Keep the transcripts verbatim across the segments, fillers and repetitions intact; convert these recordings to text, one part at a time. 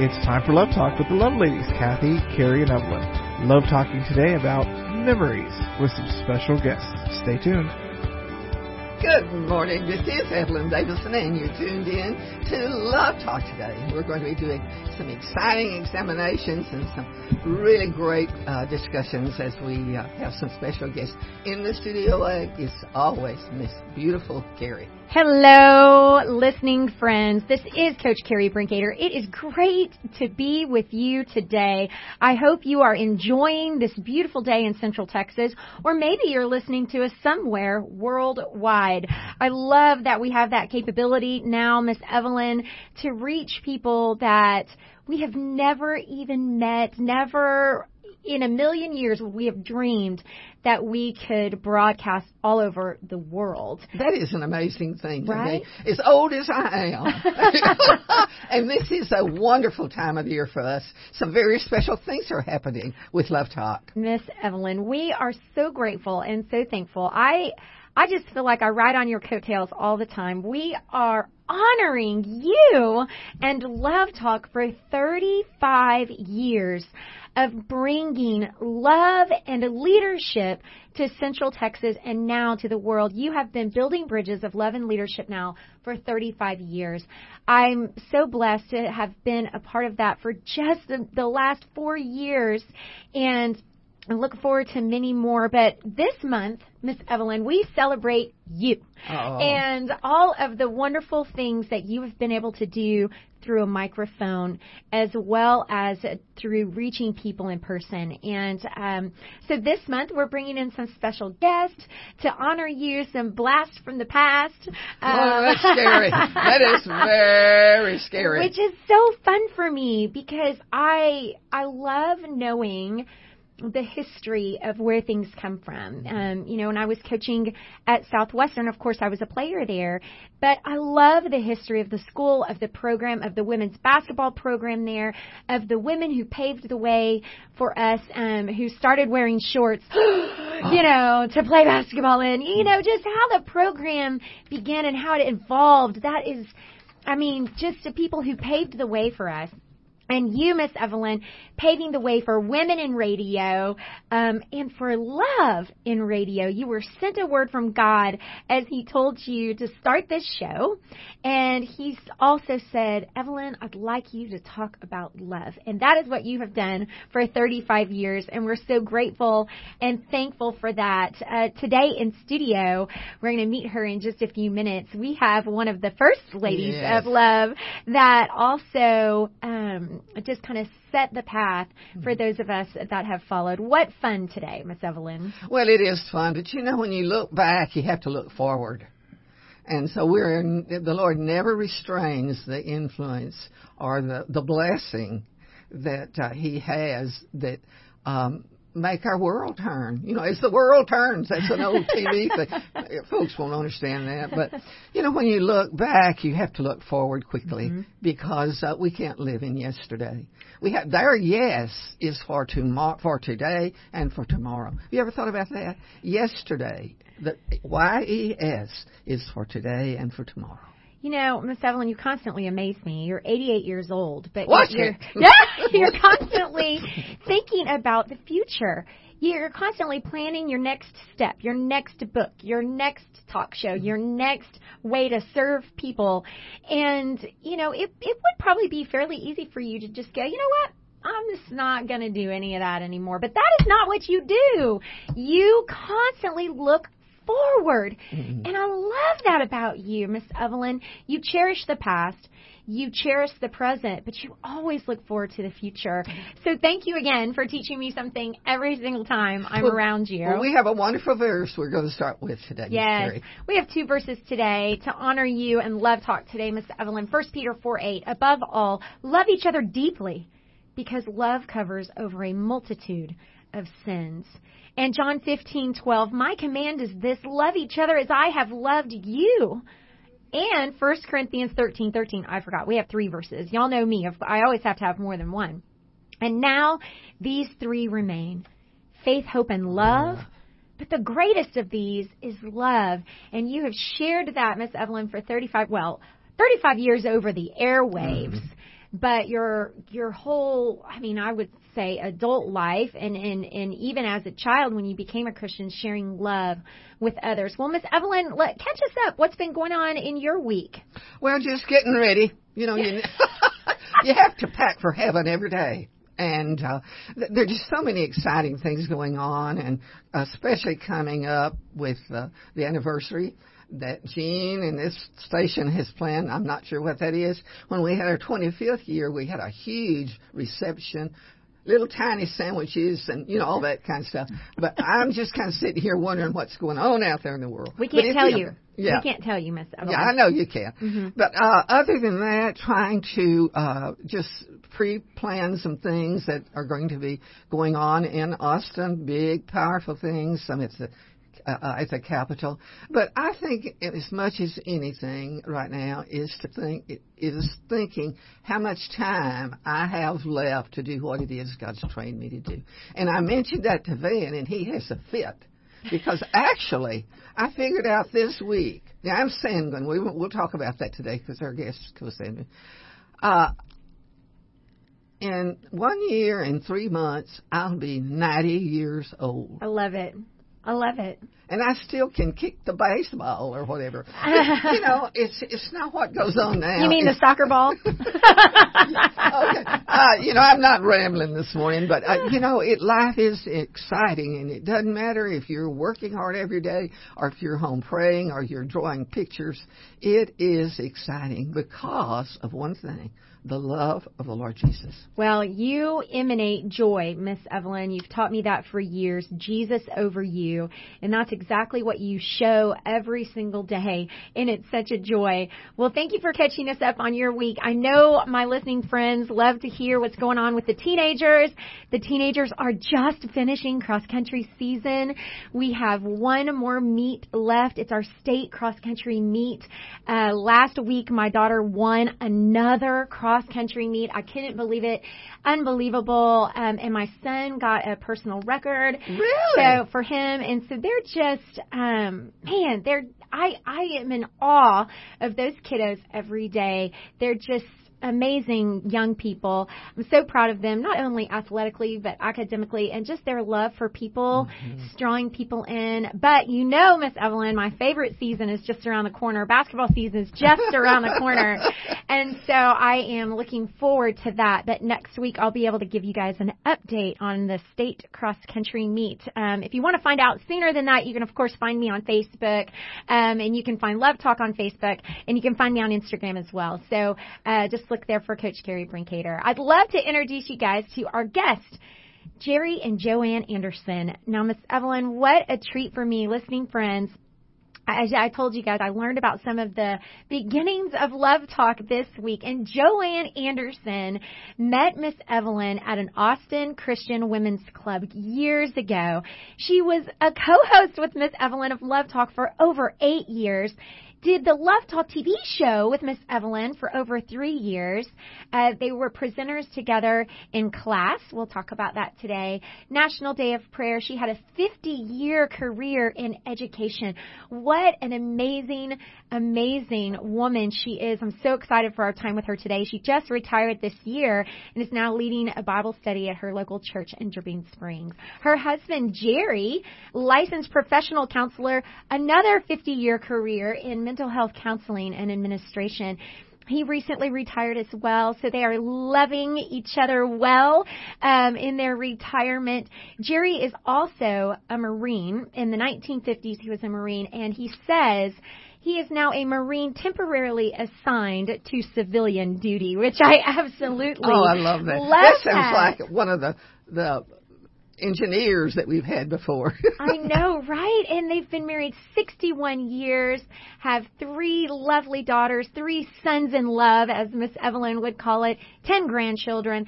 It's time for Love Talk with the Love Ladies, Kathy, Carrie, and Evelyn. Love talking today about memories with some special guests. Stay tuned. Good morning. This is Evelyn Davidson, and you're tuned in to Love Talk today. We're going to be doing some exciting examinations and some really great uh, discussions as we uh, have some special guests in the studio. Uh, it's always Miss Beautiful Carrie. Hello, listening friends. This is Coach Carrie Brinkader. It is great to be with you today. I hope you are enjoying this beautiful day in Central Texas, or maybe you're listening to us somewhere worldwide. I love that we have that capability now, Miss Evelyn, to reach people that we have never even met, never in a million years we have dreamed that we could broadcast all over the world. That is an amazing thing, right? As old as I am. And this is a wonderful time of year for us. Some very special things are happening with Love Talk. Miss Evelyn, we are so grateful and so thankful. I... I just feel like I ride on your coattails all the time. We are honoring you and Love Talk for thirty-five years of bringing love and leadership to Central Texas and now to the world. You have been building bridges of love and leadership now for thirty-five years. I'm so blessed to have been a part of that for just the, the last four years and I look forward to many more, but this month, Miss Evelyn, we celebrate you. Oh. And all of the wonderful things that you have been able to do through a microphone, as well as through reaching people in person. And um, so this month, we're bringing in some special guests to honor you, some blasts from the past. Oh, um, that's scary. That is very scary. Which is so fun for me, because I I love knowing the history of where things come from. Um, you know, when I was coaching at Southwestern, of course, I was a player there, but I love the history of the school, of the program, of the women's basketball program there, of the women who paved the way for us, um, who started wearing shorts, you know, to play basketball in, you know, just how the program began and how it evolved. That is, I mean, just the people who paved the way for us. And you, Miss Evelyn, paving the way for women in radio, um, and for love in radio. You were sent a word from God as he told you to start this show. And he also said, Evelyn, I'd like you to talk about love. And that is what you have done for thirty-five years. And we're so grateful and thankful for that. Uh, today in studio, we're going to meet her in just a few minutes. We have one of the first ladies yes. of love that also, um, just kind of set the path for those of us that have followed. What fun today, Miss Evelyn. Well, it is fun, but you know, when you look back, you have to look forward. And so we're in, the Lord never restrains the influence or the, the blessing that uh, he has that um, make our world turn. You know, as the world turns, that's an old T V thing. Folks won't understand that. But, you know, when you look back, you have to look forward quickly mm-hmm. because uh, we can't live in yesterday. We have, their yes is for, tomorrow, for today and for tomorrow. Have you ever thought about that? Yesterday, the Y E S is for today and for tomorrow. You know, Miss Evelyn, you constantly amaze me. You're eighty-eight years old, but Watch you're, yeah, you're constantly thinking about the future. You're constantly planning your next step, your next book, your next talk show, your next way to serve people. And, you know, it, it would probably be fairly easy for you to just go, you know what? I'm just not going to do any of that anymore. But that is not what you do. You constantly look forward. Mm-hmm. And I love that about you, Miss Evelyn. You cherish the past, you cherish the present, but you always look forward to the future. So thank you again for teaching me something every single time I'm well, around you. Well, we have a wonderful verse we're going to start with today. Yes, we have two verses today to honor you and Love Talk today, Miss Evelyn. First Peter four eight, above all, love each other deeply because love covers over a multitude of sins. And John fifteen twelve, my command is this, love each other as I have loved you. And First Corinthians thirteen thirteen, I forgot, we have three verses. Y'all know me, I always have to have more than one. And now these three remain, faith, hope, and love. But the greatest of these is love. And you have shared that, Miss Evelyn, for thirty-five, well, thirty-five years over the airwaves. Mm-hmm. but your your whole, I mean, I would say adult life, and, and, and even as a child when you became a Christian, sharing love with others. Well, Miss Evelyn, let, catch us up. What's been going on in your week? Well, just getting ready. You know, you, you have to pack for heaven every day. And uh, th- there are just so many exciting things going on, and especially coming up with uh, the anniversary that Gene and this station has planned. I'm not sure what that is. When we had our twenty-fifth year, we had a huge reception, little tiny sandwiches and, you know, all that kind of stuff. But I'm just kind of sitting here wondering what's going on out there in the world. We can't tell you. Yeah. We can't tell you, Miss Evelyn. Yeah, I know you can. Mm-hmm. But uh, other than that, trying to uh, just pre-plan some things that are going to be going on in Austin, big, powerful things. Some it's a, uh, it's a capital. But I think as much as anything right now is to think is thinking how much time I have left to do what it is God's trained me to do. And I mentioned that to Van, and he has a fit. Because actually, I figured out this week. Now, I'm sanguine. We, we'll talk about that today because our guest is co-sanguine. Uh, in one year and three months, I'll be ninety years old. I love it. I love it. And I still can kick the baseball or whatever. It, you know, it's it's not what goes on now. You mean it's, the soccer ball? Okay. Uh, you know, I'm not rambling this morning, but, uh, you know, it life is exciting, and it doesn't matter if you're working hard every day or if you're home praying or you're drawing pictures. It is exciting because of one thing. The love of the Lord Jesus. Well, you emanate joy, Miss Evelyn. You've taught me that for years. Jesus over you. And that's exactly what you show every single day. And it's such a joy. Well, thank you for catching us up on your week. I know my listening friends love to hear what's going on with the teenagers. The teenagers are just finishing cross-country season. We have one more meet left. It's our state cross-country meet. Uh, last week, my daughter won another cross Cross-country meet. I couldn't believe it. Unbelievable. Um, and my son got a personal record. Really? So for him. And so they're just, um, man, they're, I, I am in awe of those kiddos every day. They're just amazing young people. I'm so proud of them, not only athletically, but academically, and just their love for people, mm-hmm. drawing people in. But you know, Miss Evelyn, my favorite season is just around the corner. Basketball season is just around the corner. And so I am looking forward to that. But next week, I'll be able to give you guys an update on the state cross-country meet. Um, if you want to find out sooner than that, you can, of course, find me on Facebook. Um, and you can find Love Talk on Facebook. And you can find me on Instagram as well. So uh, just look there for Coach Carrie Brinkader. I'd love to introduce you guys to our guest, Jerry and Joanne Anderson. Now, Miss Evelyn, what a treat for me, listening friends. As I told you guys, I learned about some of the beginnings of Love Talk this week. And Joanne Anderson met Miss Evelyn at an Austin Christian Women's Club years ago. She was a co-host with Miss Evelyn of Love Talk for over eight years. Did the Love Talk T V show with Miss Evelyn for over three years. Uh, they were presenters together in class. We'll talk about that today. National Day of Prayer. She had a fifty-year career in education. What an amazing, amazing woman she is. I'm so excited for our time with her today. She just retired this year and is now leading a Bible study at her local church in Dripping Springs. Her husband, Jerry, licensed professional counselor, another fifty-year career in mental health counseling and administration. He recently retired as well, so they are loving each other well um, in their retirement. Jerry is also a Marine. In the nineteen fifties, he was a Marine, and he says he is now a Marine temporarily assigned to civilian duty, which I absolutely love. Oh, I love that. Love that sounds that. Like one of the... the engineers that we've had before. I know, right? And they've been married sixty-one years, have three lovely daughters, three sons in love, as Miss Evelyn would call it, ten grandchildren,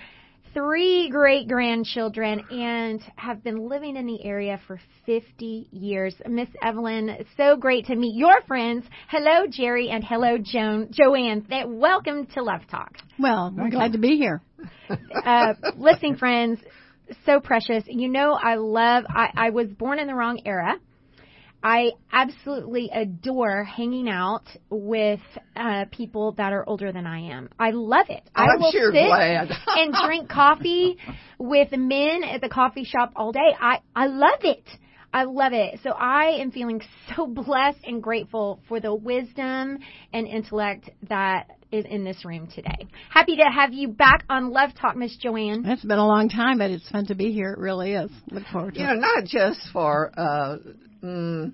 three great-grandchildren, and have been living in the area for fifty years. Miss Evelyn, so great to meet your friends. Hello, Jerry, and hello, jo- Joanne. Welcome to Love Talk. Well, we're glad to be here. Uh, listening friends, so precious. You know, I love, I, I was born in the wrong era. I absolutely adore hanging out with uh, people that are older than I am. I love it. I I'm will sure sit glad. and drink coffee with men at the coffee shop all day. I, I love it. I love it. So I am feeling so blessed and grateful for the wisdom and intellect that is in this room today. Happy to have you back on Love Talk, Miss Joanne. It's been a long time, but it's fun to be here. It really is. Look forward to you it. You know, not just for uh, mm,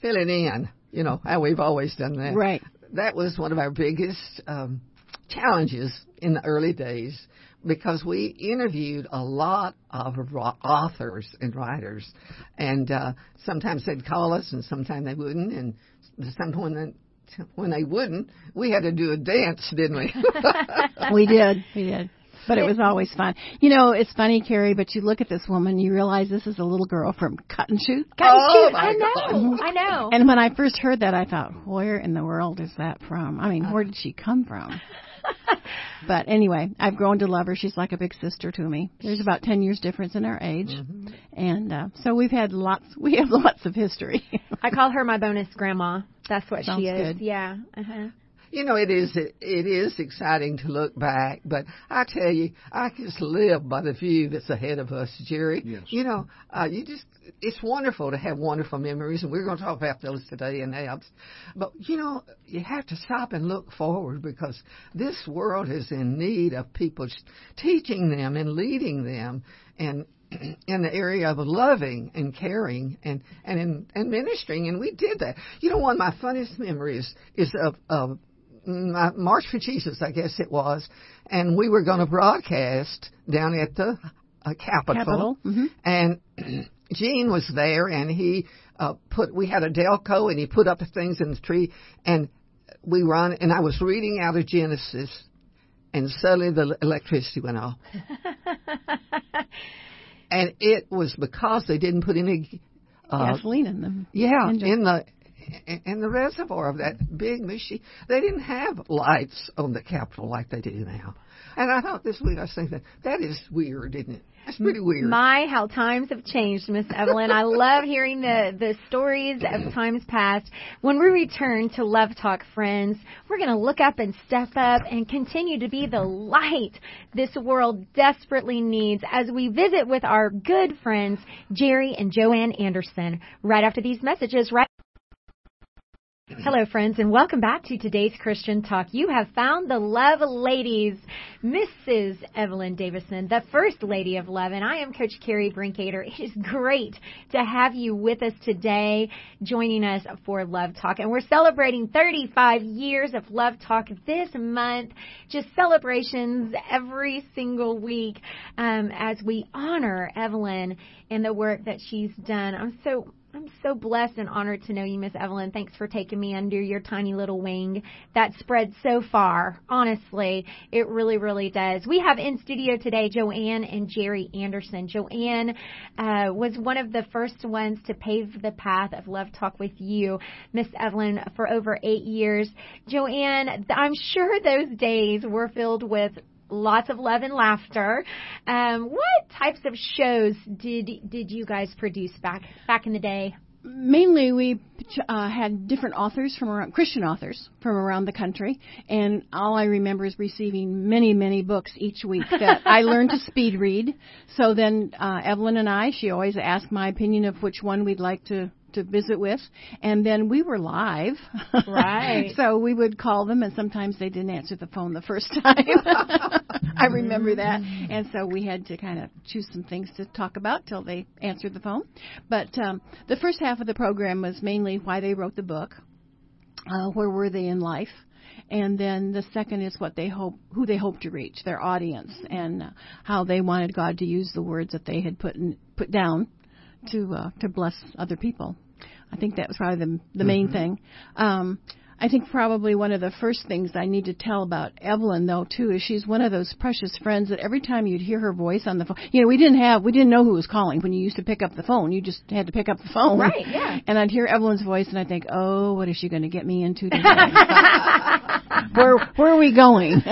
filling in, you know, how we've always done that. Right. That was one of our biggest um, challenges in the early days, because we interviewed a lot of authors and writers, and uh, sometimes they'd call us, and sometimes they wouldn't, and sometimes when they wouldn't, we had to do a dance, didn't we? we did, we did. But it was always fun. You know, it's funny, Carrie, but you look at this woman, you realize this is a little girl from Cut and Shoot. Cut and oh, Shoot, I know, God. I know. And when I first heard that, I thought, where in the world is that from? I mean, where did she come from? But anyway, I've grown to love her. She's like a big sister to me. There's about ten years difference in our age. Mm-hmm. And uh, so we've had lots, we have lots of history. I call her my bonus grandma. That's what Sounds she is. Good. Yeah. Uh-huh. You know, it is it, it is exciting to look back, but I tell you, I just live by the view that's ahead of us, Jerry. Yes. You know, uh, you just it's wonderful to have wonderful memories, and we're going to talk about those today and abs. But, you know, you have to stop and look forward, because this world is in need of people teaching them and leading them and in the area of loving and caring and and, in, and ministering, and we did that. You know, one of my funniest memories is of... of March for Jesus, I guess it was, and we were going to broadcast down at the uh, Capitol, Capitol. Mm-hmm. And Gene was there, and he uh, put, we had a Delco, and he put up the things in the tree, and we run, and I was reading out of Genesis, and suddenly the electricity went off. And it was because they didn't put any uh, gasoline in them. Yeah, engine. in the in the reservoir of that big machine. They didn't have lights on the Capitol like they do now. And I thought this week, I was thinking, that is weird, isn't it? That's pretty weird. My, how times have changed, Miss Evelyn. I love hearing the, the stories of times past. When we return to Love Talk, friends, we're going to look up and step up and continue to be the light this world desperately needs as we visit with our good friends, Jerry and Joanne Anderson, right after these messages, right Hello, friends, and welcome back to today's Christian Talk. You have found the Love Ladies, Missus Evelyn Davidson, the First Lady of Love, and I am Coach Carrie Brinkader. It is great to have you with us today, joining us for Love Talk. And we're celebrating thirty-five years of Love Talk this month, just celebrations every single week um, as we honor Evelyn and the work that she's done. I'm so I'm so blessed and honored to know you, Miss Evelyn. Thanks for taking me under your tiny little wing. That spread so far. Honestly, it really, really does. We have in studio today Joanne and Jerry Anderson. Joanne uh, was one of the first ones to pave the path of Love Talk with you, Miss Evelyn, for over eight years. Joanne, I'm sure those days were filled with lots of love and laughter. Um, what types of shows did did you guys produce back back in the day? Mainly, we uh, had different authors from around, Christian authors from around the country, and all I remember is receiving many, many books each week that I learned to speed read. So then uh, Evelyn and I, she always asked my opinion of which one we'd like to to visit with, and then we were live. Right. So we would call them, and sometimes they didn't answer the phone the first time. I remember that. And so we had to kind of choose some things to talk about till they answered the phone. But um, the first half of the program was mainly why they wrote the book, uh, where were they in life, and then the second is what they hope, who they hope to reach, their audience, and uh, how they wanted God to use the words that they had put in, put down to uh, to bless other people. I think that was probably the, the main mm-hmm. thing. Um, I think probably one of the first things I need to tell about Evelyn, though, too, is she's one of those precious friends that every time you'd hear her voice on the phone, you know, we didn't have, we didn't know who was calling when you used to pick up the phone. You just had to pick up the phone. Right, yeah. And I'd hear Evelyn's voice, and I'd think, oh, what is she going to get me into today? where, where are we going?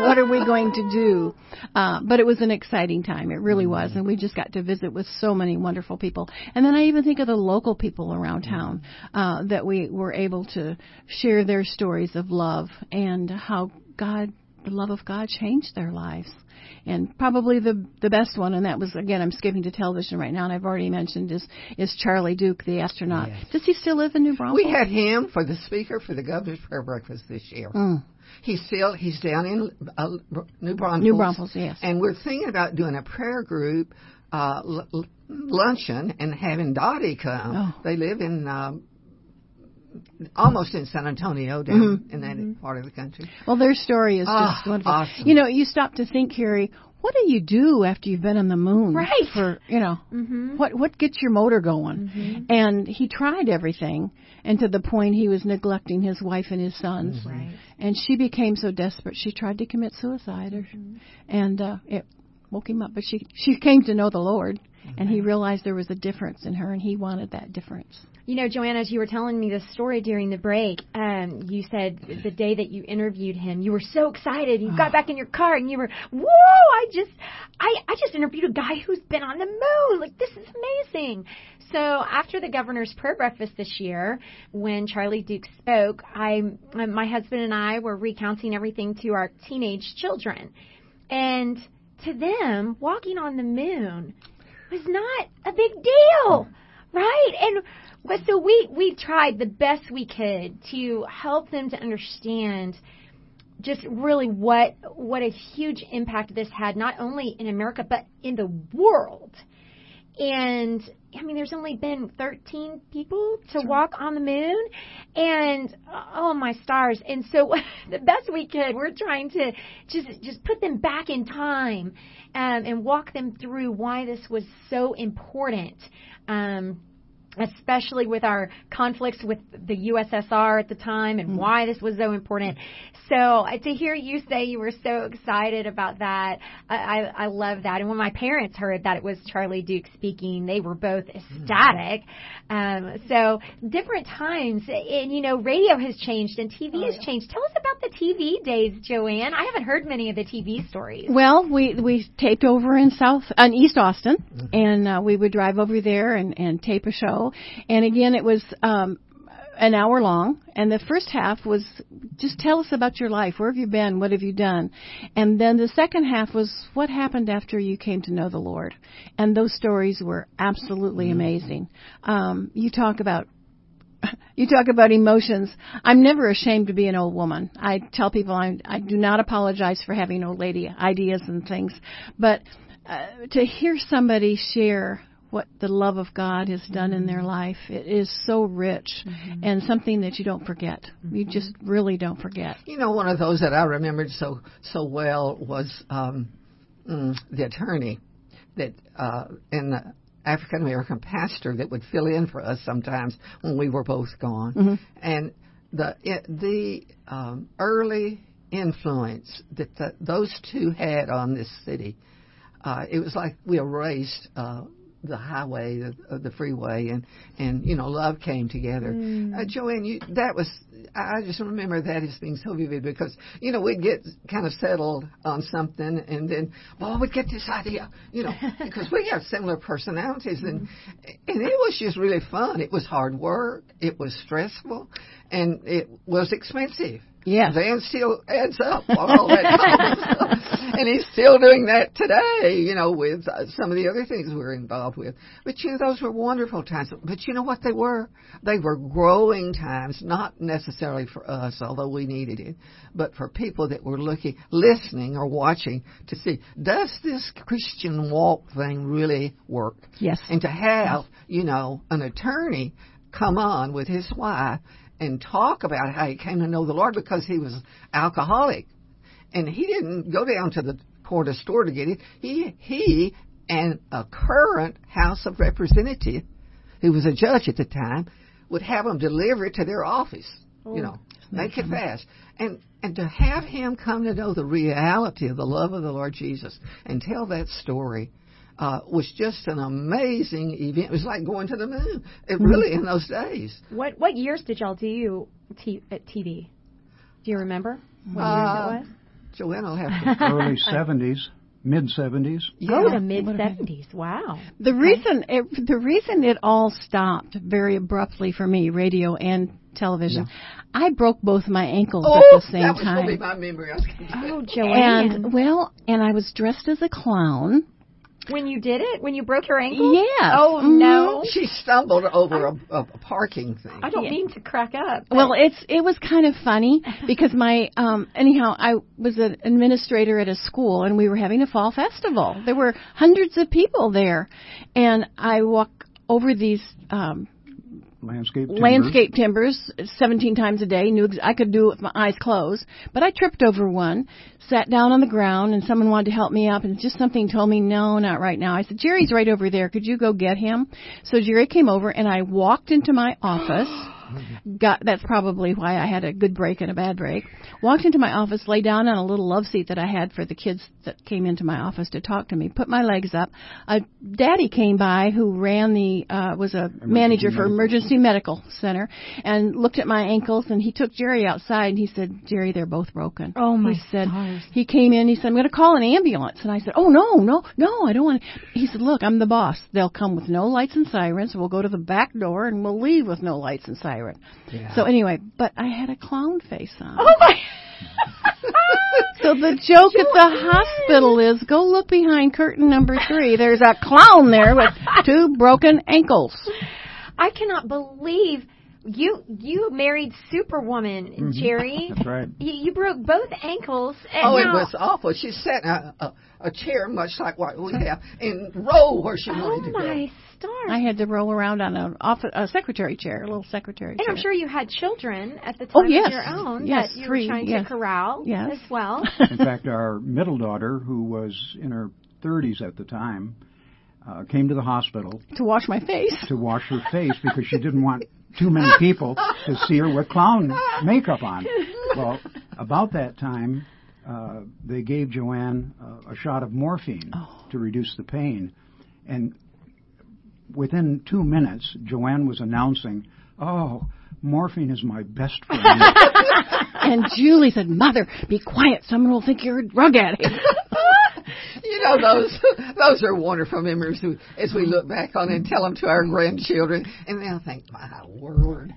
What are we going to do? Uh, but it was an exciting time. It really was. And we just got to visit with so many wonderful people. And then I even think of the local people around town uh, that we were able to share their stories of love and how God, the love of God changed their lives. And probably the the best one, and that was, again, I'm skipping to television right now, and I've already mentioned, is is Charlie Duke, the astronaut. Yes. Does he still live in New Braunfels? We had him for the speaker for the Governor's Prayer Breakfast this year. Mm. He's still, he's down in uh, New Braunfels. New Braunfels, yes. And we're thinking about doing a prayer group uh, l- luncheon and having Dottie come. Oh. They live in... Uh, almost in San Antonio, down mm-hmm. in that mm-hmm. part of the country. Well, their story is just ah, wonderful. Awesome. You know, you stop to think, Carrie, what do you do after you've been on the moon? Right. For, you know, mm-hmm. what what gets your motor going? Mm-hmm. And he tried everything, and to the point he was neglecting his wife and his sons. Mm-hmm. Right. And she became so desperate, she tried to commit suicide. Or, mm-hmm. And uh, it woke him up. But she, she came to know the Lord, mm-hmm. and he realized there was a difference in her, and he wanted that difference. You know, Joanne, as you were telling me this story during the break, um, you said the day that you interviewed him, you were so excited. You got back in your car and you were, whoa, I just I, I just interviewed a guy who's been on the moon. Like, this is amazing. So after the Governor's Prayer Breakfast this year, when Charlie Duke spoke, I, my husband and I were recounting everything to our teenage children. And to them, walking on the moon was not a big deal, right? And But so we, we tried the best we could to help them to understand just really what what a huge impact this had, not only in America, but in the world. And, I mean, there's only been thirteen people to walk on the moon. And, oh, my stars. And so the best we could, we're trying to just just put them back in time um, and walk them through why this was so important. Um especially with our conflicts with the U S S R at the time and why this was so important. So uh, to hear you say you were so excited about that, I, I, I love that. And when my parents heard that it was Charlie Duke speaking, they were both ecstatic. Um, so different times, and, you know, radio has changed and T V has changed. Tell us about the T V days, Joanne. I haven't heard many of the T V stories. Well, we, we taped over in South, in East Austin, and uh, we would drive over there and, and tape a show. And again, it was um, an hour long, and the first half was just tell us about your life. Where have you been? What have you done? And then the second half was what happened after you came to know the Lord. And those stories were absolutely amazing. Um, you talk about You talk about emotions. I'm never ashamed to be an old woman. I tell people I, I do not apologize for having old lady ideas and things. But uh, to hear somebody share what the love of God has done in their life. It is so rich mm-hmm. and something that you don't forget. You just really don't forget. You know, one of those that I remembered so so well was um, the attorney that uh, and the African-American pastor that would fill in for us sometimes when we were both gone. Mm-hmm. And the, it, the um, early influence that the, those two had on this city, uh, it was like we erased uh the highway, the, the freeway, and, and, you know, love came together. Mm. Uh, Joanne, you, that was, I just remember that as being so vivid because, you know, we'd get kind of settled on something and then, well, we'd get this idea, you know, because we have similar personalities. And, and it was just really fun. It was hard work. It was stressful. And it was expensive. Yeah. Van still adds up on all that time. And he's still doing that today, you know, with uh, some of the other things we're involved with. But, you know, those were wonderful times. But you know what they were? They were growing times, not necessarily for us, although we needed it, but for people that were looking, listening or watching to see, does this Christian walk thing really work? Yes. And to have, you know, an attorney come on with his wife and talk about how he came to know the Lord because he was alcoholic. And he didn't go down to the corner store to get it. He he and a current House of Representative, who was a judge at the time, would have them deliver it to their office, oh, you know, make it fast. And, and to have him come to know the reality of the love of the Lord Jesus and tell that story uh, was just an amazing event. It was like going to the moon, it really, in those days. What, what years did y'all do t- at T V? Do you remember what uh, years that was? Joanne will have to. Early seventies, mid seventies. Yeah. Go to mid seventies. Wow. The okay. reason it, the reason it all stopped very abruptly for me, radio and television, yeah. I broke both my ankles oh, at the same that was time. Really my memory. I was oh, Joanne. And, well, and I was dressed as a clown. When you did it? When you broke your ankle? Yeah. Oh, mm-hmm. no. She stumbled over a, a parking thing. I don't yeah. mean to crack up. Well, it's it was kind of funny because my, um, anyhow, I was an administrator at a school, and we were having a fall festival. There were hundreds of people there, and I walk over these um Landscape timbers. Landscape timbers, seventeen times a day. Knew I could do it with my eyes closed. But I tripped over one, sat down on the ground, and someone wanted to help me up, and just something told me, no, not right now. I said, Jerry's right over there. Could you go get him? So Jerry came over, and I walked into my office. Got, that's probably why I had a good break and a bad break. Walked into my office, lay down on a little love seat that I had for the kids that came into my office to talk to me, put my legs up. A daddy came by who ran the, uh, was a emergency manager for medical. Emergency Medical Center, and looked at my ankles, and he took Jerry outside, and he said, Jerry, they're both broken. Oh, my he said stars. He came in, he said, I'm going to call an ambulance. And I said, oh, no, no, no, I don't want to. He said, look, I'm the boss. They'll come with no lights and sirens. We'll go to the back door, and we'll leave with no lights and sirens. Yeah. So anyway, but I had a clown face on. Oh my! So the joke Joanne. At the hospital is, go look behind curtain number three. There's a clown there with two broken ankles. I cannot believe you you married Superwoman, mm-hmm. Jerry. That's right. You, you broke both ankles. And oh, now, it was awful. She sat in a, a, a chair much like what we have and rolled where she oh wanted to go. My Darn. I had to roll around on a, office, a secretary chair, a little secretary and chair. And I'm sure you had children at the time oh, yes. of your own yes, that you three, were trying yes. to corral yes. as well. In fact, our middle daughter, who was in her thirties at the time, uh, came to the hospital. To wash my face. To wash her face because she didn't want too many people to see her with clown makeup on. Well, about that time, uh, they gave Joanne uh, a shot of morphine oh. to reduce the pain. And within two minutes, Joanne was announcing, oh, morphine is my best friend. And Julie said, Mother, be quiet. Someone will think you're a drug addict. You know, those those are wonderful memories as we look back on and tell them to our grandchildren. And they'll think, my word.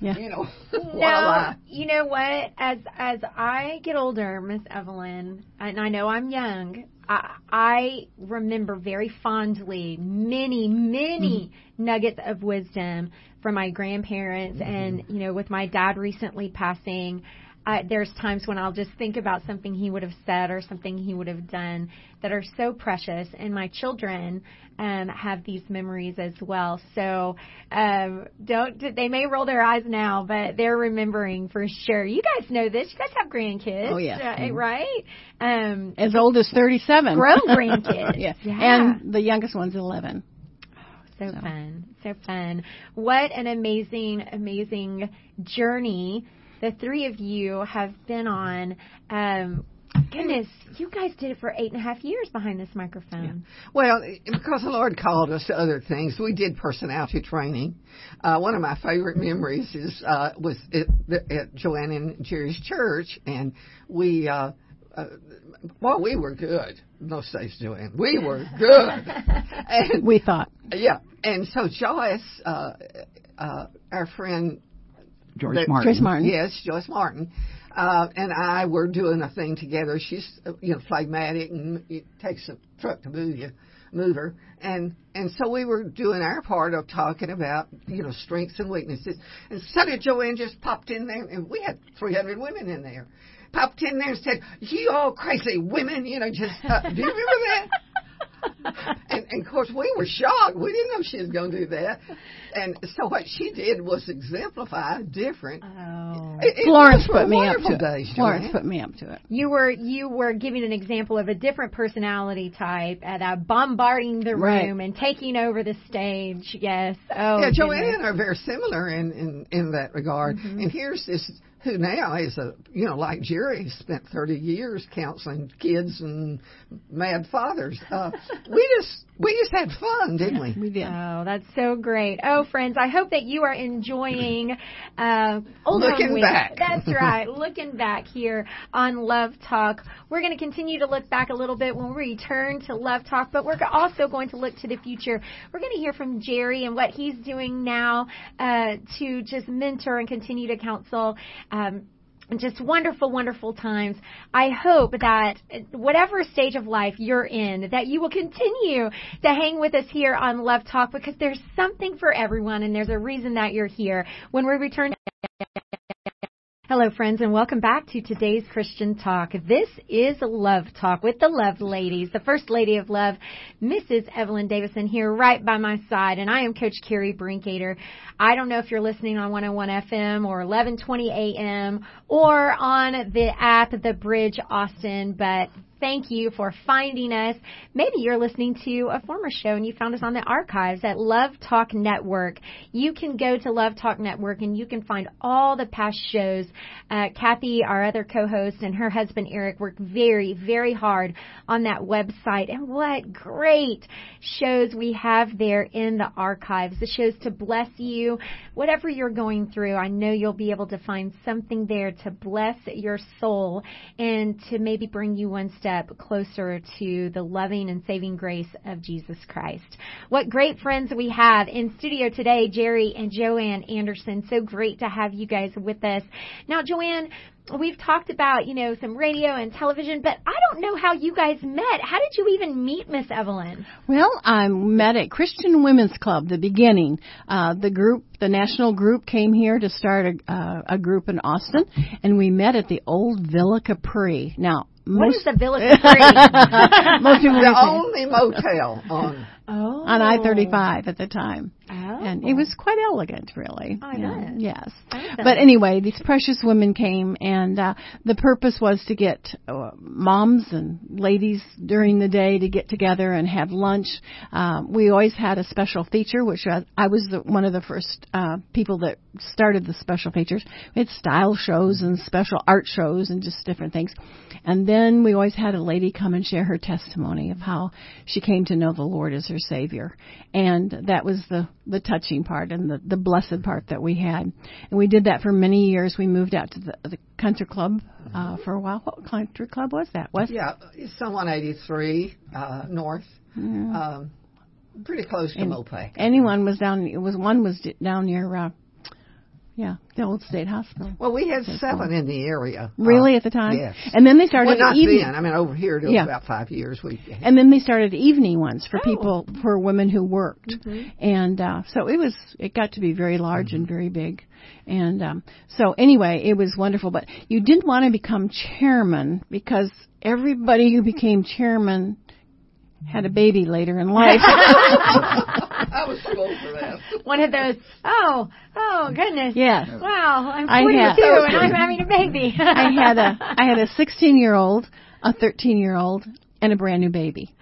Yeah. You know, now, you know what? As as I get older, Miss Evelyn, and I know I'm young, I, I remember very fondly many, many mm-hmm. nuggets of wisdom from my grandparents. Mm-hmm. And, you know, with my dad recently passing, uh, there's times when I'll just think about something he would have said or something he would have done that are so precious. And my children um, have these memories as well. So um, don't they may roll their eyes now, but they're remembering for sure. You guys know this. You guys have grandkids. Oh, yeah. Uh, right? Um, as old as thirty-seven. Grown grandkids. Yeah. Yeah. And the youngest one's eleven. So, so fun. So fun. What an amazing, amazing journey the three of you have been on. Um, goodness, you guys did it for eight and a half years behind this microphone. Yeah. Well, because the Lord called us to other things, we did personality training. Uh, one of my favorite memories is uh, was at, at Joanne and Jerry's church, and we, uh, uh, well, we were good. No says Joanne. We were good. And, we thought. Yeah. And so Joyce, uh, uh, our friend, Joyce the, Martin. Joyce Martin. Yes, Joyce Martin. Uh, and I were doing a thing together. She's, you know, phlegmatic and it takes a truck to move you, move her. And, and so we were doing our part of talking about, you know, strengths and weaknesses. And suddenly Joanne just popped in there, and we had three hundred women in there. Popped in there and said, you all crazy women, you know, just, uh, do you remember that? And, and, of course, we were shocked. We didn't know she was going to do that. And so what she did was exemplify different. Oh. It, it Florence put me up to days, it. Florence put me up to it. You were you were giving an example of a different personality type at uh, bombarding the right. room and taking over the stage. Yes. Oh, yeah, Joanne and I are very similar in, in, in that regard. Mm-hmm. And here's this, who now is a, you know, like Jerry, spent thirty years counseling kids and mad fathers. Uh, we just We just had fun, didn't we? We did. Oh, that's so great. Oh, friends, I hope that you are enjoying uh, Old Looking Home Back. Week. That's right. Looking back here on Love Talk. We're going to continue to look back a little bit when we return to Love Talk, but we're also going to look to the future. We're going to hear from Jerry and what he's doing now uh, to just mentor and continue to counsel um just wonderful, wonderful times. I hope that whatever stage of life you're in, that you will continue to hang with us here on Love Talk, because there's something for everyone and there's a reason that you're here. When we return... Hello, friends, and welcome back to today's Christian Talk. This is Love Talk with the Love Ladies, the First Lady of Love, Missus Evelyn Davidson, here right by my side, and I am Coach Carrie Brinkader. I don't know if you're listening on one oh one F M or eleven twenty A M or on the app, The Bridge Austin, but thank you for finding us. Maybe you're listening to a former show and you found us on the archives at Love Talk Network. You can go to Love Talk Network and you can find all the past shows. Uh, Kathy, our other co-host, and her husband, Eric, worked very, very hard on that website. And what great shows we have there in the archives. The shows to bless you. Whatever you're going through, I know you'll be able to find something there to bless your soul and to maybe bring you one step closer to the loving and saving grace of Jesus Christ. What great friends we have in studio today, Jerry and Joanne Anderson. So great to have you guys with us. Now, Joanne, we've talked about, you know, some radio and television, but I don't know how you guys met. How did you even meet Miss Evelyn? Well, I met at Christian Women's Club, the beginning. Uh, the group, the national group, came here to start a, uh, a group in Austin, and we met at the old Villa Capri. Now, Most what is the Villa Capri? The only motel on oh. on I thirty-five at the time. Oh. And it was quite elegant, really. I know. Yes. Awesome. But anyway, these precious women came, and uh, the purpose was to get uh, moms and ladies during the day to get together and have lunch. Um, we always had a special feature, which I, I was the, one of the first uh, people that started the special features. We had style shows and special art shows and just different things. And then we always had a lady come and share her testimony of how she came to know the Lord as her Savior. And that was the, the touching part and the, the blessed part that we had. And we did that for many years. We moved out to the, the country club uh, for a while. What country club was that? West? Yeah, it's on one eighty-three uh, North. Mm. Um, pretty close to and Mopac. Anyone was down, it was one was down near... Uh, Yeah, the old state hospital. Well, we had state seven hospital. In the area. Really, uh, at the time? Yes. And then they started well, not evening. Then. I mean, over here, it was yeah. about five years. We had. And then they started evening ones for oh. people, for women who worked. Mm-hmm. And uh, so it was, it got to be very large mm-hmm. and very big. And um, so anyway, it was wonderful. But you didn't want to become chairman, because everybody who became chairman had a baby later in life. I was too old for that. One of those, oh, oh, goodness. Yes. Wow, I'm forty-two and I'm having a baby. I had a I had a sixteen-year-old, a thirteen-year-old, and a brand-new baby.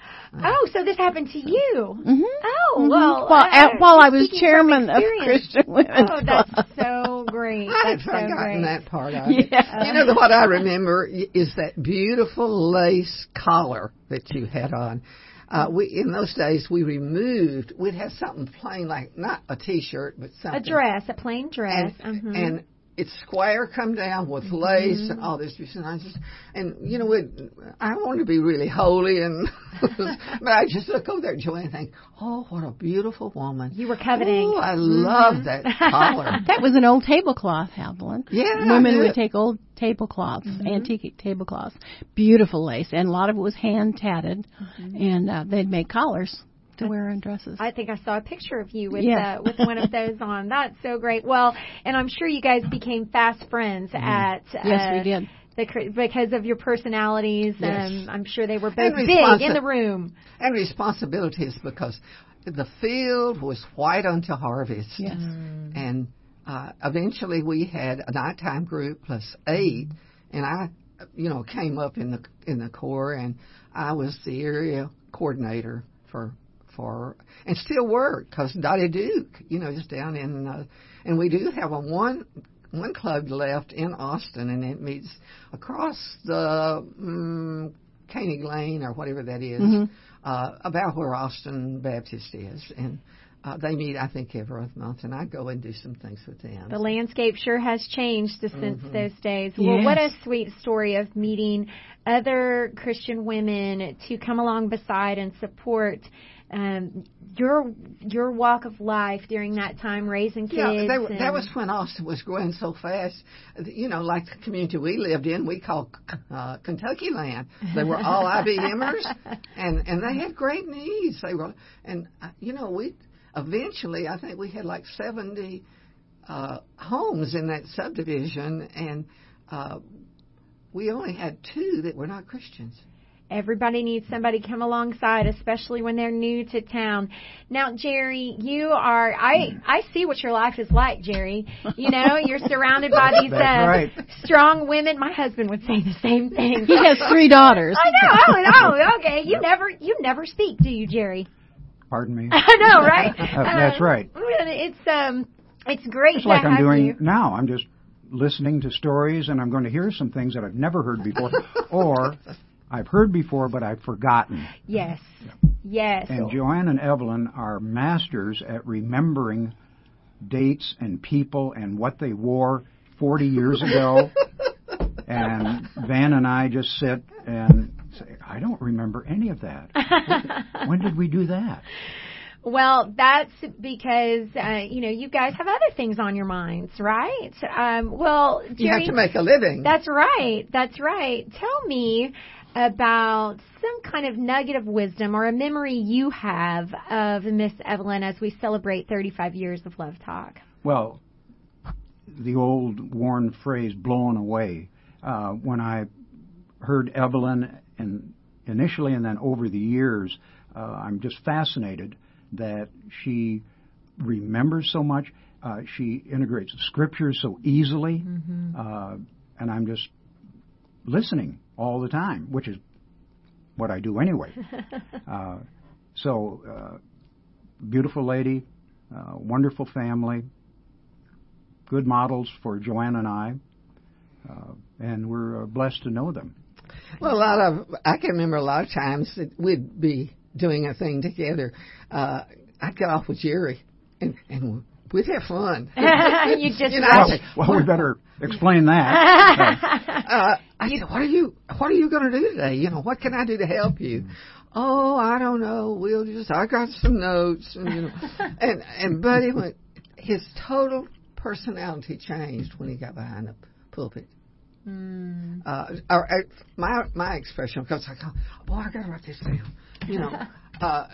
Oh, so this happened to you. Mm-hmm. Oh, mm-hmm. well. Well, uh, at, while I was chairman of Christian Women's Club. Oh, that's so great. I had forgotten so that part of it. Yeah. You know, the, what I remember is that beautiful lace collar that you had on. Uh, we in those days, we removed, we'd have something plain, like not a T-shirt, but something. A dress, a plain dress. And, mm-hmm. and it's square come down with lace mm-hmm. and all this. And, I just, and you know, we'd, I wanted to be really holy, and but I just look over there at Joanne and think, oh, what a beautiful woman. You were coveting. Oh, I mm-hmm. love that collar. That was an old tablecloth, Evelyn. Yeah, women would take old tablecloths, mm-hmm. antique tablecloths, beautiful lace, and a lot of it was hand tatted, mm-hmm. and uh, they'd make collars to wear on dresses. I think I saw a picture of you with yeah. uh, with one of those on. That's so great. Well, and I'm sure you guys became fast friends mm-hmm. at uh, yes, we did. The, because of your personalities. Yes. Um, I'm sure they were both responsi- big in the room. And responsibilities, because the field was white unto harvest. Yes. Mm. And uh, eventually we had a nighttime group plus eight, and I, you know, came up in the in the Corps, and I was the area coordinator for for and still work, because Dottie Duke, you know, just down in, uh, and we do have a one one club left in Austin, and it meets across the um, Koenig Lane or whatever that is, mm-hmm. uh, about where Austin Baptist is. And uh, they meet, I think, every month, and I go and do some things with them. The landscape sure has changed since mm-hmm. those days. Well, yes. What a sweet story of meeting other Christian women to come along beside and support Um, your your walk of life during that time, raising kids. Yeah, they were, that was when Austin was growing so fast. You know, like the community we lived in, we called uh, Kentucky Land. They were all I B Mers, and, and they had great needs. They were, and uh, you know, we eventually, I think we had like seventy uh, homes in that subdivision, and uh, we only had two that were not Christians. Everybody needs somebody to come alongside, especially when they're new to town. Now, Jerry, you are, I, I see what your life is like, Jerry. You know, you're surrounded by these uh, right. strong women. My husband would say the same thing. He has three daughters. I know. Oh, oh, okay. You never, you never speak, do you, Jerry? Pardon me. I know, right? Uh, That's right. It's, um, it's great. It's like I'm doing you. now. I'm just listening to stories, and I'm going to hear some things that I've never heard before, or I've heard before, but I've forgotten. Yes, yes. And Joanne and Evelyn are masters at remembering dates and people and what they wore forty years ago. And Van and I just sit and say, I don't remember any of that. When did we do that? Well, that's because, uh, you know, you guys have other things on your minds, right? Um, well, Jerry, you have to make a living. That's right. That's right. Tell me about some kind of nugget of wisdom or a memory you have of Miss Evelyn as we celebrate thirty-five years of Love Talk. Well, the old worn phrase, blown away. Uh, when I heard Evelyn and initially and then over the years, uh, I'm just fascinated that she remembers so much. Uh, she integrates Scripture so easily. Mm-hmm. Uh, and I'm just listening all the time, which is what I do anyway. uh, so, uh, beautiful lady, uh, wonderful family, good models for Joanne and I. Uh, and we're uh, blessed to know them. Well, a lot of, I can remember a lot of times that we'd be doing a thing together. Uh, I'd get off with Jerry, and, and we'd have fun. you just you know, well, said, well, we better explain that. uh, I said, what are you, what are you going to do today? You know, what can I do to help you? Mm-hmm. Oh, I don't know. We'll just, I got some notes. And, you know, and, and Buddy went, his total personality changed when he got behind the pulpit. Mm. Uh, or, or my my expression, because I go, boy, I gotta write this down. You know, uh,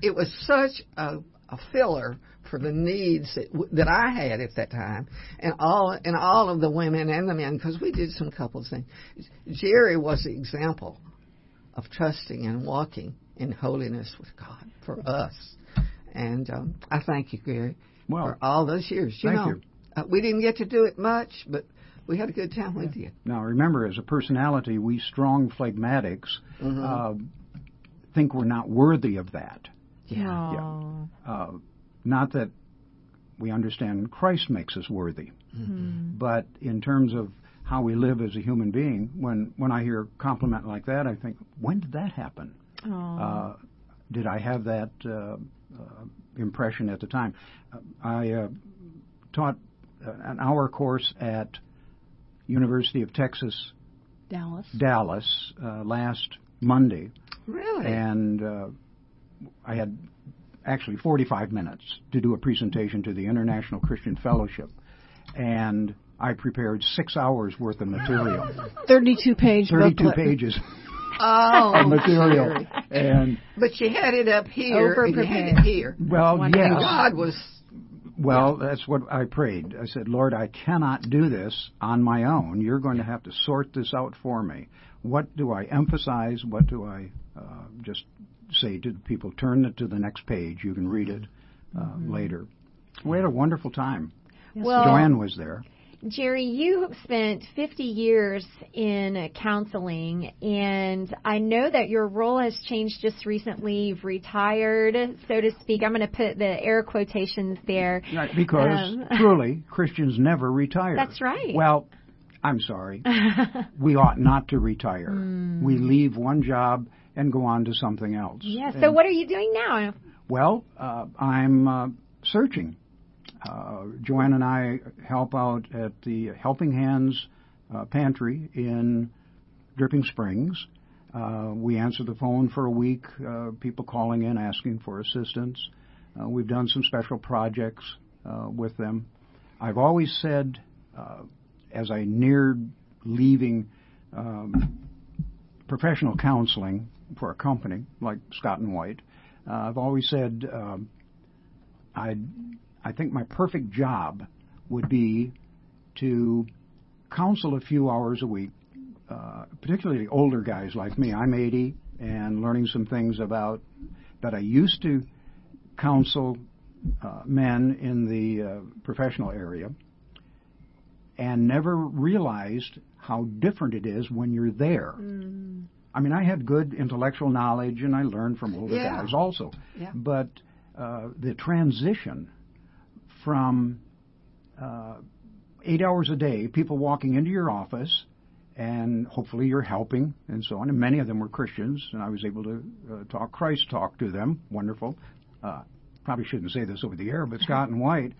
it was such a, a filler for the needs that, w- that I had at that time, and all and all of the women and the men, because we did some couples things. Jerry was the example of trusting and walking in holiness with God for us, and um, I thank you, Gary, well, for all those years. You thank know, you. Uh, we didn't get to do it much, but we had a good time with you. Now, remember, as a personality, we strong phlegmatics mm-hmm. uh, think we're not worthy of that. Yeah. yeah. Uh, not that we understand Christ makes us worthy, mm-hmm. but in terms of how we live as a human being, when, when I hear a compliment like that, I think, when did that happen? Uh, did I have that uh, uh, impression at the time? Uh, I uh, taught an hour course at University of Texas Dallas Dallas uh, last Monday. Really? And uh, I had actually forty-five minutes to do a presentation to the International Christian Fellowship, and I prepared six hours worth of material. thirty-two page thirty-two pages oh, of material. And but you had it up here and you had it here. Well, yes. Yeah. God was... Well, that's what I prayed. I said, Lord, I cannot do this on my own. You're going to have to sort this out for me. What do I emphasize? What do I uh, just say to the people? Turn it to the next page. You can read it uh, mm-hmm. later. We had a wonderful time. Yes. Well, Joanne was there. Jerry, you spent fifty years in counseling, and I know that your role has changed just recently. You've retired, so to speak. I'm going to put the air quotations there. Right, because um, truly, Christians never retire. That's right. Well, I'm sorry. We ought not to retire. Mm. We leave one job and go on to something else. Yeah, so and, what are you doing now? Well, uh, I'm uh, searching. Uh, Joanne and I help out at the Helping Hands uh, Pantry in Dripping Springs. Uh, we answer the phone for a week, uh, people calling in asking for assistance. Uh, we've done some special projects uh, with them. I've always said, uh, as I neared leaving um, professional counseling for a company like Scott and White, uh, I've always said um, I I think my perfect job would be to counsel a few hours a week, uh, particularly older guys like me. I'm eighty and learning some things about that I used to counsel uh, men in the uh, professional area and never realized how different it is when you're there. Mm. I mean, I had good intellectual knowledge, and I learned from older yeah. guys also. Yeah. But uh, the transition from uh, eight hours a day, people walking into your office, and hopefully you're helping and so on. And many of them were Christians, and I was able to uh, talk Christ talk to them. Wonderful. Uh, probably shouldn't say this over the air, but Scott and White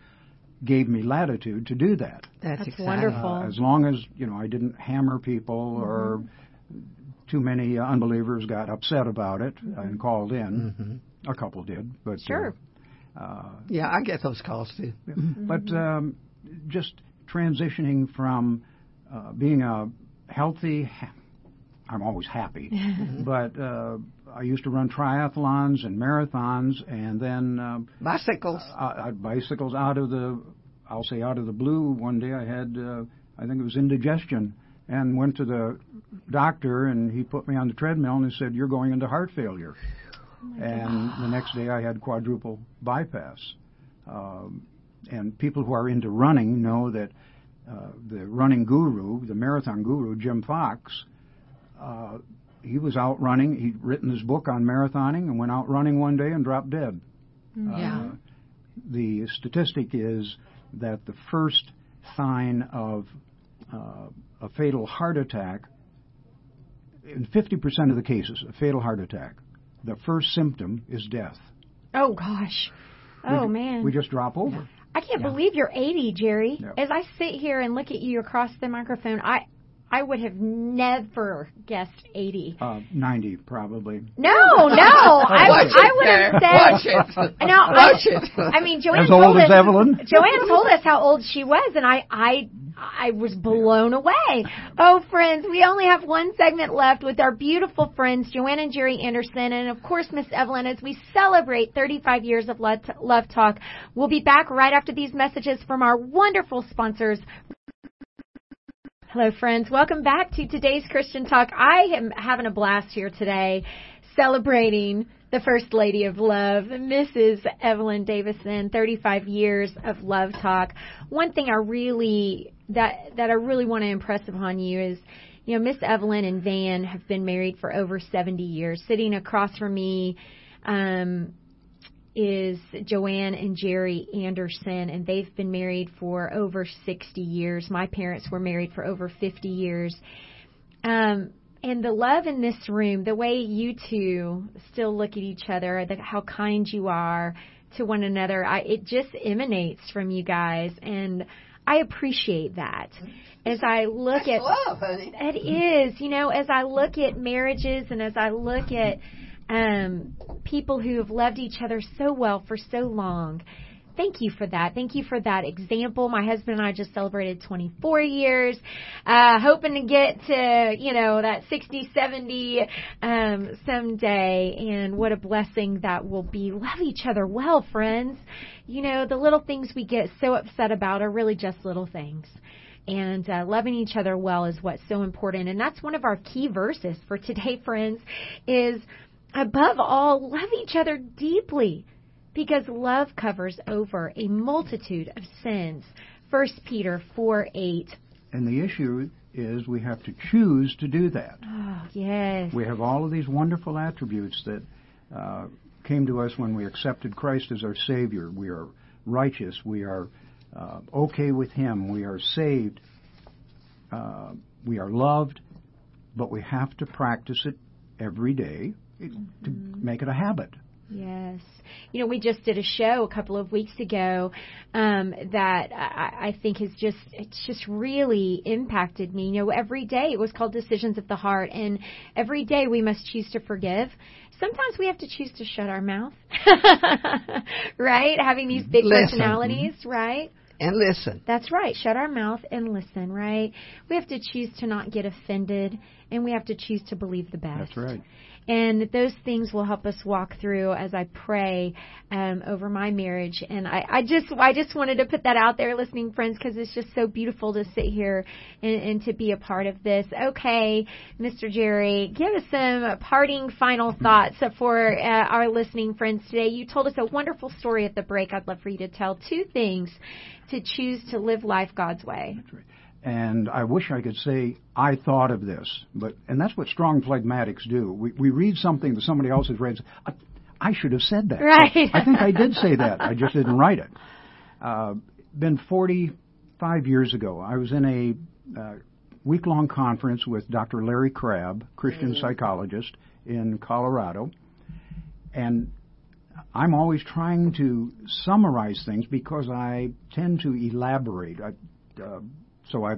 gave me latitude to do that. That's, That's wonderful. Uh, as long as, you know, I didn't hammer people mm-hmm. or too many uh, unbelievers got upset about it mm-hmm. and called in. Mm-hmm. A couple did. But, sure. Uh, uh, yeah, I get those calls too. Mm-hmm. But um, just transitioning from uh, being a healthy, ha- I'm always happy, but uh, I used to run triathlons and marathons, and then um, bicycles. Uh, uh, bicycles out of the, I'll say out of the blue. One day I had, uh, I think it was indigestion, and went to the doctor, and he put me on the treadmill, and he said, "You're going into heart failure." Oh and God. The next day I had quadruple bypass. Um, and people who are into running know that uh, the running guru, the marathon guru, Jim Fox. Uh, he was out running. He'd written his book on marathoning and went out running one day and dropped dead. Yeah. Uh, the statistic is that the first sign of uh, a fatal heart attack, in fifty percent of the cases, a fatal heart attack, the first symptom is death. Oh, gosh. Oh, we, man. We just drop over. I can't yeah. believe you're eighty, Jerry. Yeah. As I sit here and look at you across the microphone, I... I would have never guessed eighty. Uh, ninety, probably. No, no. I, I would have said. Watch it. No, Watch I, it. I mean, Joanne as told old us, as Evelyn. Joanne told us how old she was, and I, I, I was blown away. Oh, friends, we only have one segment left with our beautiful friends, Joanne and Jerry Anderson, and of course, Miss Evelyn, as we celebrate thirty-five years of Love, Love Talk. We'll be back right after these messages from our wonderful sponsors. Hello, friends. Welcome back to today's Christian Talk. I am having a blast here today celebrating the First Lady of Love, Missus Evelyn Davidson, thirty-five years of Love Talk. One thing I really that that I really want to impress upon you is, you know, Miss Evelyn and Van have been married for over seventy years. Sitting across from me um, is Joanne and Jerry Anderson, and they've been married for over sixty years. My parents were married for over fifty years. Um, and the love in this room, the way you two still look at each other, the, how kind you are to one another, I, it just emanates from you guys, and I appreciate that. As I look That's at... love, honey. It is. You know, as I look at marriages and as I look at... Um, people who have loved each other so well for so long. Thank you for that. Thank you for that example. My husband and I just celebrated twenty-four years, uh, hoping to get to, you know, that sixty, seventy um, someday. And what a blessing that will be. Love each other well, friends. You know, the little things we get so upset about are really just little things. And uh, loving each other well is what's so important. And that's one of our key verses for today, friends, is... above all, love each other deeply, because love covers over a multitude of sins. First Peter four eight. And the issue is we have to choose to do that. Oh, yes. We have all of these wonderful attributes that uh, came to us when we accepted Christ as our Savior. We are righteous. We are uh, okay with Him. We are saved. Uh, we are loved. But we have to practice it every day. to make it a habit. Yes. You know, we just did a show a couple of weeks ago um, that I, I think has just, it's just really impacted me. You know, every day it was called Decisions of the Heart, and every day we must choose to forgive. Sometimes we have to choose to shut our mouth, right? Having these big listen. personalities, right? And listen. That's right. Shut our mouth and listen, right? We have to choose to not get offended, and we have to choose to believe the best. That's right. And those things will help us walk through as I pray um, over my marriage. And I, I just I just wanted to put that out there, listening friends, because it's just so beautiful to sit here and, and to be a part of this. Okay, Mister Jerry, give us some parting final thoughts for uh, our listening friends today. You told us a wonderful story at the break. I'd love for you to tell two things to choose to live life God's way. That's right. And I wish I could say I thought of this, but and that's what strong phlegmatics do. We we read something that somebody else has read. I, I should have said that. Right. I think I did say that. I just didn't write it. Uh, been forty-five years ago. I was in a uh, week-long conference with Doctor Larry Crabb, Christian mm. psychologist in Colorado, and I'm always trying to summarize things because I tend to elaborate. I, uh, So I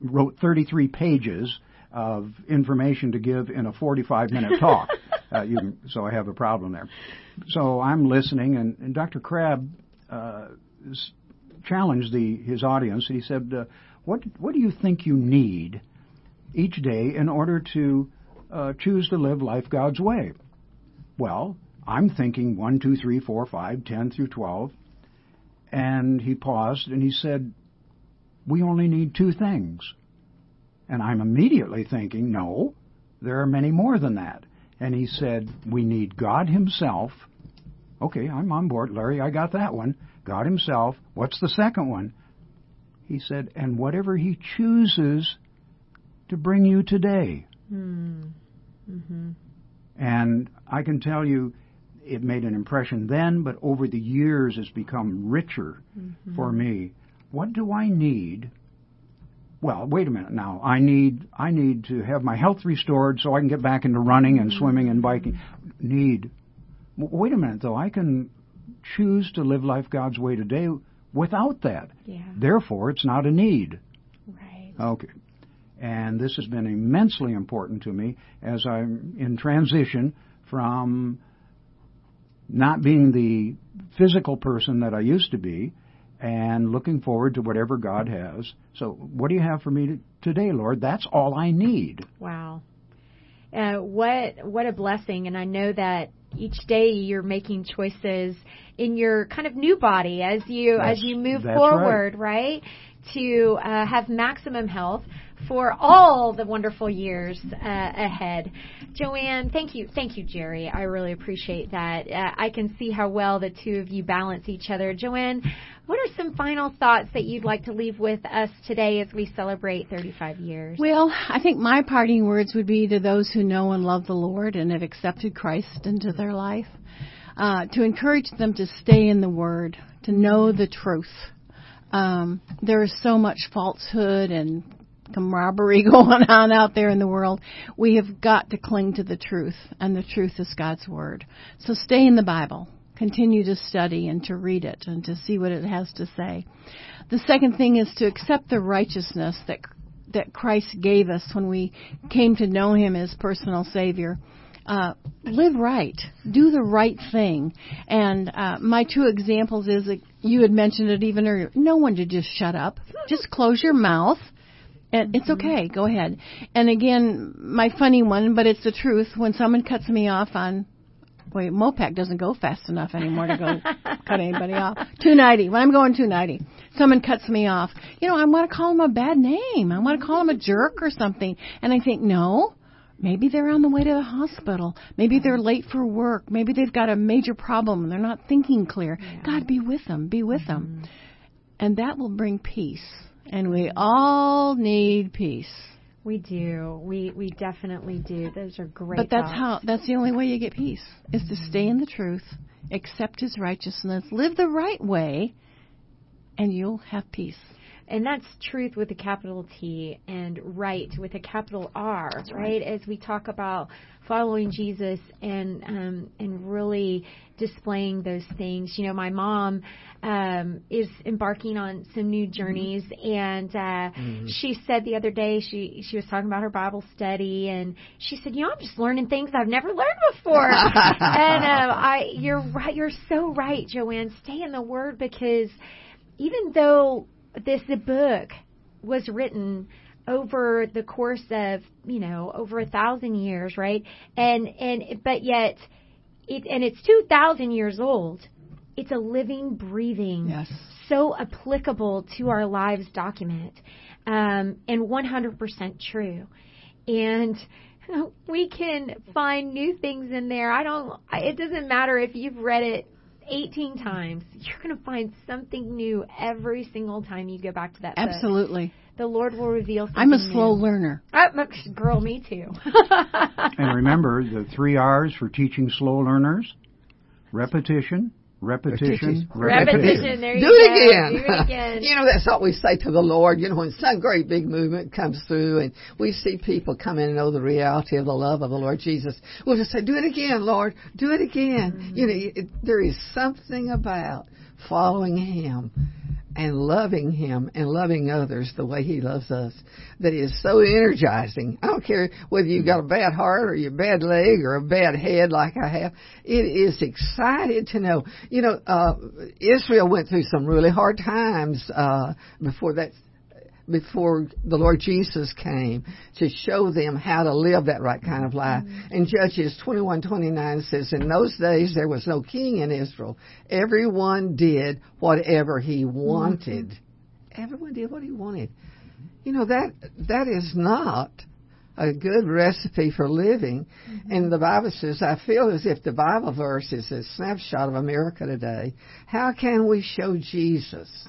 wrote thirty-three pages of information to give in a forty-five minute talk. uh, you can, so I have a problem there. So I'm listening, and, and Doctor Crabb uh, challenged the, his audience. He said, uh, what, what do you think you need each day in order to uh, choose to live life God's way? Well, I'm thinking one, two, three, four, five, ten through twelve. And he paused, and he said, we only need two things. And I'm immediately thinking, no, there are many more than that. And he said, we need God himself. Okay, I'm on board, Larry, I got that one. God himself. What's the second one? He said, and whatever he chooses to bring you today. Mm-hmm. And I can tell you, it made an impression then, but over the years it's become richer mm-hmm. for me. What do I need? Well, wait a minute now. I need I need to have my health restored so I can get back into running and swimming and biking. Need. Wait a minute, though. I can choose to live life God's way today without that. Yeah. Therefore, it's not a need. Right. Okay. And this has been immensely important to me as I'm in transition from not being the physical person that I used to be, and looking forward to whatever God has. So what do you have for me to, today, Lord? That's all I need. Wow. Uh, what what a blessing. And I know that each day you're making choices in your kind of new body as you that's, as you move forward, right? right? To uh, have maximum health for all the wonderful years uh, ahead. Joanne, thank you. Thank you, Jerry. I really appreciate that. Uh, I can see how well the two of you balance each other. Joanne, what are some final thoughts that you'd like to leave with us today as we celebrate thirty-five years? Well, I think my parting words would be to those who know and love the Lord and have accepted Christ into their life, uh, to encourage them to stay in the Word, to know the truth. Um, there is so much falsehood and camaraderie going on out there in the world. We have got to cling to the truth, and the truth is God's Word. So stay in the Bible. Continue to study and to read it and to see what it has to say. The second thing is to accept the righteousness that that Christ gave us when we came to know Him as personal Savior. Uh, live right. Do the right thing. And uh, my two examples is, uh, you had mentioned it even earlier, no one to just shut up. Just close your mouth. And it's okay. Go ahead. And again, my funny one, but it's the truth. When someone cuts me off on, wait, Mopac doesn't go fast enough anymore to go cut anybody off. two ninety. When I'm going two ninety, someone cuts me off. You know, I want to call them a bad name. I want to call them a jerk or something. And I think, no. Maybe they're on the way to the hospital. Maybe they're late for work. Maybe they've got a major problem and they're not thinking clear. Yeah. God, be with them. Be with mm-hmm. them. And that will bring peace. And we all need peace. We do. We we definitely do. Those are great But that's thoughts. how. That's the only way you get peace, is to stay in the truth, accept His righteousness, live the right way, and you'll have peace. And that's truth with a capital T and right with a capital R, right? right? As we talk about following Jesus and um, and really displaying those things. You know, my mom um, is embarking on some new journeys, mm-hmm. and uh, mm-hmm. she said the other day, she, she was talking about her Bible study, and she said, you know, I'm just learning things I've never learned before. and uh, I, you're right, you're so right, Joanne. Stay in the Word, because even though this the book was written over the course of, you know, over a thousand years, right? And and but yet, it and it's two thousand years old. It's a living, breathing, yes. so applicable to our lives document, um, and one hundred percent true. And we can find new things in there. I don't. It doesn't matter if you've read it eighteen times. You're going to find something new every single time you go back to that book. Absolutely. The Lord will reveal something I'm a slow new. learner. Oh, girl, me too. And remember the three R's for teaching slow learners: repetition, repetition, repetition. repetition. repetition. There you Do it go. again. Do it again. You know, that's what we say to the Lord. You know, when some great big movement comes through and we see people come in and know the reality of the love of the Lord Jesus, we'll just say, do it again, Lord. Do it again. Mm-hmm. You know, it, there is something about following Him and loving Him and loving others the way He loves us that is so energizing. I don't care whether you've got a bad heart or your bad leg or a bad head like I have. It is exciting to know. You know, uh, Israel went through some really hard times uh, before that. Before the Lord Jesus came to show them how to live that right kind of life. Mm-hmm. And Judges twenty-one twenty-nine says, in those days there was no king in Israel. Everyone did whatever he wanted. Mm-hmm. Everyone did what he wanted. You know, that that is not a good recipe for living. Mm-hmm. And the Bible says, I feel as if the Bible verse is a snapshot of America today. How can we show Jesus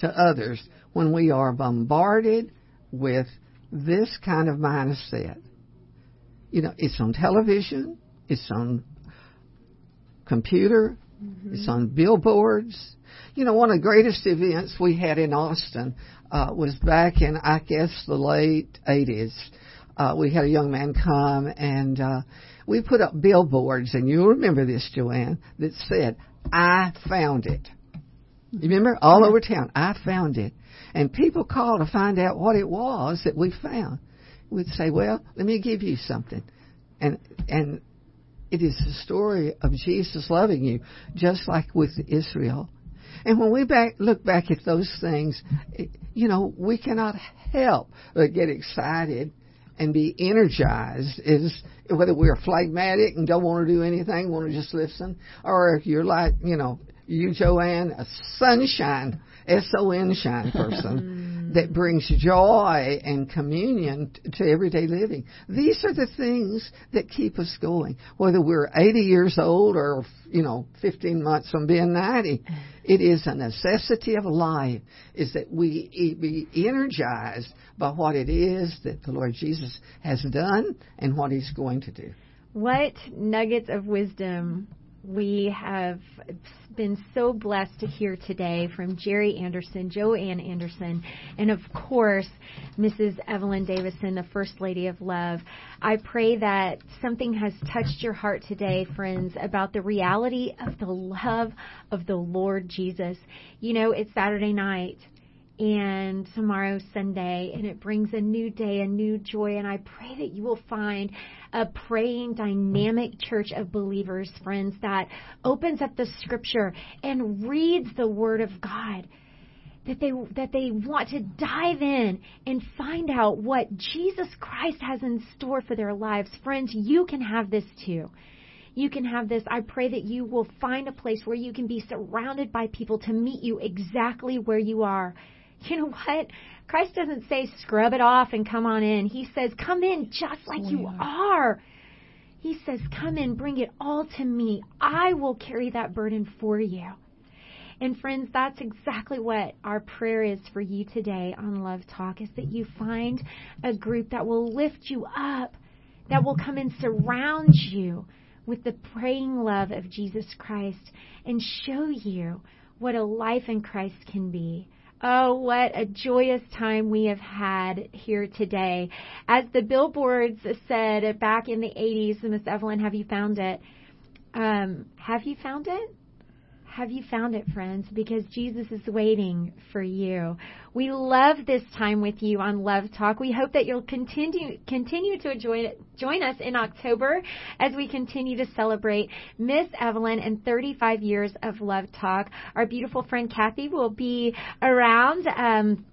to others when we are bombarded with this kind of mindset? You know, it's on television, it's on computer, mm-hmm. it's on billboards. You know, one of the greatest events we had in Austin uh, was back in, I guess, the late eighties. Uh, we had a young man come, and uh, we put up billboards, and you'll remember this, Joanne, that said, I found it. You remember? All over town. I found it. And people called to find out what it was that we found. We'd say, well, let me give you something. And and it is the story of Jesus loving you, just like with Israel. And when we back, look back at those things, it, you know, we cannot help but get excited and be energized, is whether we're phlegmatic and don't want to do anything, want to just listen, or if you're like, you know, you, Joanne, a sunshine, S O N shine person that brings joy and communion to everyday living. These are the things that keep us going. Whether we're eighty years old or, you know, fifteen months from being ninety, it is a necessity of life is that we be energized by what it is that the Lord Jesus has done and what He's going to do. What nuggets of wisdom we have been so blessed to hear today from Jerry Anderson, Joanne Anderson, and of course, Missus Evelyn Davidson, the First Lady of Love. I pray that something has touched your heart today, friends, about the reality of the love of the Lord Jesus. You know, it's Saturday night, and tomorrow's Sunday, and it brings a new day, a new joy, and I pray that you will find a praying, dynamic church of believers, friends, that opens up the Scripture and reads the Word of God, that they that they want to dive in and find out what Jesus Christ has in store for their lives. Friends, you can have this too. You can have this. I pray that you will find a place where you can be surrounded by people to meet you exactly where you are. You know what? Christ doesn't say scrub it off and come on in. He says come in just like oh, you yeah. are. He says come in, bring it all to me. I will carry that burden for you. And friends, that's exactly what our prayer is for you today on Love Talk, is that you find a group that will lift you up, that will come and surround you with the praying love of Jesus Christ and show you what a life in Christ can be. Oh, what a joyous time we have had here today. As the billboards said back in the eighties, Miss Evelyn, have you found it? Um, have you found it? Have you found it, friends? Because Jesus is waiting for you. We love this time with you on Love Talk. We hope that you'll continue continue to join, join us in October as we continue to celebrate Miss Evelyn and thirty-five years of Love Talk. Our beautiful friend Kathy will be around um,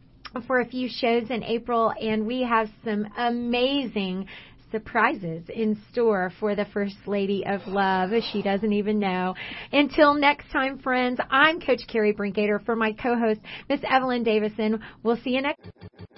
for a few shows in April, and we have some amazing surprises in store for the First Lady of Love. She doesn't even know. Until next time, friends, I'm Coach Carrie Brinkader. For my co-host, Miss Evelyn Davidson, we'll see you next time.